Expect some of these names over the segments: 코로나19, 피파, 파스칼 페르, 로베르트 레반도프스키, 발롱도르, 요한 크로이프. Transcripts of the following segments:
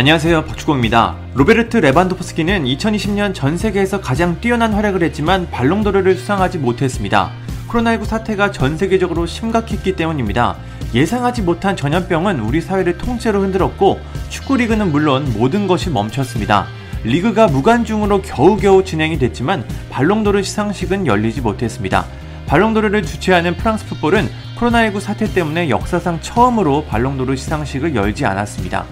안녕하세요, 박주공입니다. 로베르트 레반도프스키는 2020년 전세계에서 가장 뛰어난 활약을 했지만 발롱도르를 수상하지 못했습니다. 코로나19 사태가 전세계적으로 심각했기 때문입니다. 예상하지 못한 전염병은 우리 사회를 통째로 흔들었고 축구리그는 물론 모든 것이 멈췄습니다. 리그가 무관중으로 겨우겨우 진행이 됐지만 발롱도르 시상식은 열리지 못했습니다. 발롱도르를 주최하는 프랑스 풋볼은 코로나19 사태 때문에 역사상 처음으로 발롱도르 시상식을 열지 않았습니다.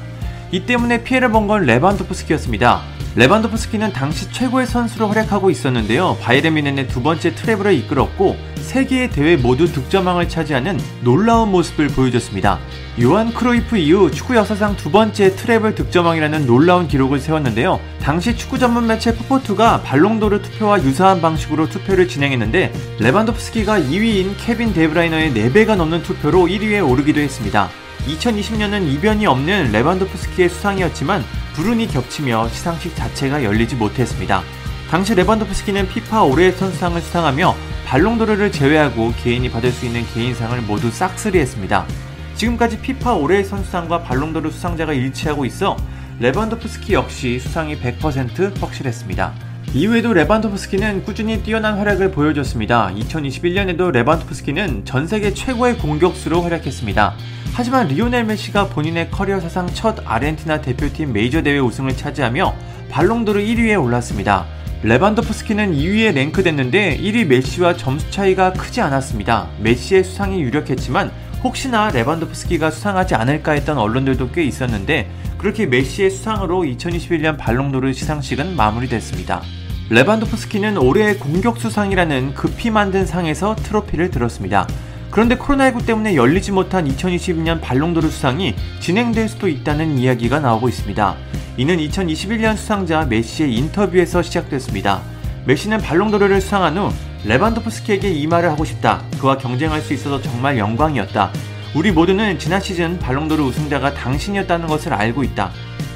이 때문에 피해를 본 건 레반도프스키였습니다. 레반도프스키는 당시 최고의 선수로 활약하고 있었는데요. 바이에른 뮌헨의 두 번째 트래블을 이끌었고 3개의 대회 모두 득점왕을 차지하는 놀라운 모습을 보여줬습니다. 요한 크로이프 이후 축구 역사상 두 번째 트래블 득점왕이라는 놀라운 기록을 세웠는데요. 당시 축구 전문 매체 포포투가 발롱도르 투표와 유사한 방식으로 투표를 진행했는데 레반도프스키가 2위인 케빈 데브라이너의 4배가 넘는 투표로 1위에 오르기도 했습니다. 2020년은 이변이 없는 레반도프스키의 수상이었지만 불운이 겹치며 시상식 자체가 열리지 못했습니다. 당시 레반도프스키는 피파 올해의 선수상을 수상하며 발롱도르를 제외하고 개인이 받을 수 있는 개인상을 모두 싹쓸이했습니다. 지금까지 피파 올해의 선수상과 발롱도르 수상자가 일치하고 있어 레반도프스키 역시 수상이 100% 확실했습니다. 이후에도 레반도프스키는 꾸준히 뛰어난 활약을 보여줬습니다. 2021년에도 레반도프스키는 전세계 최고의 공격수로 활약했습니다. 하지만 리오넬 메시가 본인의 커리어 사상 첫 아르헨티나 대표팀 메이저 대회 우승을 차지하며 발롱도르 1위에 올랐습니다. 레반도프스키는 2위에 랭크됐는데 1위 메시와 점수 차이가 크지 않았습니다. 메시의 수상이 유력했지만 혹시나 레반도프스키가 수상하지 않을까 했던 언론들도 꽤 있었는데 그렇게 메시의 수상으로 2021년 발롱도르 시상식은 마무리됐습니다. 레반도프스키는 올해의 공격수상이라는 급히 만든 상에서 트로피를 들었습니다. 그런데 코로나19 때문에 열리지 못한 2022년 발롱도르 수상이 진행될 수도 있다는 이야기가 나오고 있습니다. 이는 2021년 수상자 메시의 인터뷰에서 시작됐습니다. 메시는 발롱도르를 수상한 후 레반도프스키에게 이 말을 하고 싶다. 그와 경쟁할 수 있어서 정말 영광이었다. 우리 모두는 지난 시즌 발롱도르 우승자가 당신이었다는 것을 알고 있다.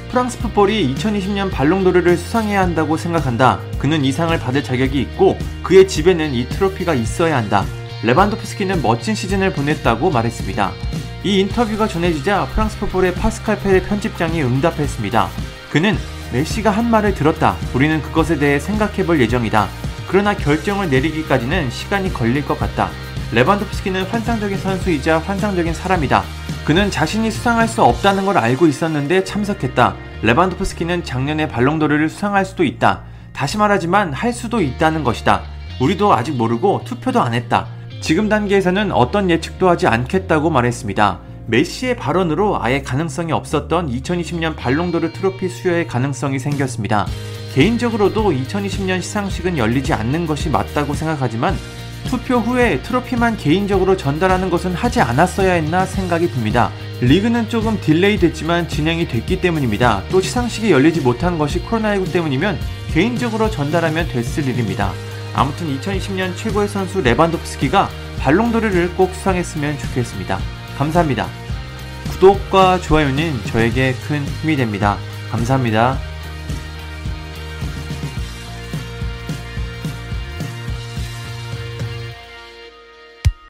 프랑스 풋볼이 2020년 발롱도르를 수상해야 한다고 생각한다. 그는 이 상을 받을 자격이 있고 그의 집에는 이 트로피가 있어야 한다. 레반도프스키는 멋진 시즌을 보냈다고 말했습니다. 이 인터뷰가 전해지자 프랑스 풋볼의 파스칼 페르 편집장이 응답했습니다. 그는 메시가 한 말을 들었다. 우리는 그것에 대해 생각해볼 예정이다. 그러나 결정을 내리기까지는 시간이 걸릴 것 같다. 레반도프스키는 환상적인 선수이자 환상적인 사람이다. 그는 자신이 수상할 수 없다는 걸 알고 있었는데 참석했다. 레반도프스키는 작년에 발롱도르를 수상할 수도 있다. 다시 말하지만 할 수도 있다는 것이다. 우리도 아직 모르고 투표도 안 했다. 지금 단계에서는 어떤 예측도 하지 않겠다고 말했습니다. 메시의 발언으로 아예 가능성이 없었던 2020년 발롱도르 트로피 수여의 가능성이 생겼습니다. 개인적으로도 2020년 시상식은 열리지 않는 것이 맞다고 생각하지만 투표 후에 트로피만 개인적으로 전달하는 것은 하지 않았어야 했나 생각이 듭니다. 리그는 조금 딜레이 됐지만 진행이 됐기 때문입니다. 또 시상식이 열리지 못한 것이 코로나19 때문이면 개인적으로 전달하면 됐을 일입니다. 아무튼 2020년 최고의 선수 레반도프스키가 발롱도르를 꼭 수상했으면 좋겠습니다. 감사합니다. 구독과 좋아요는 저에게 큰 힘이 됩니다. 감사합니다.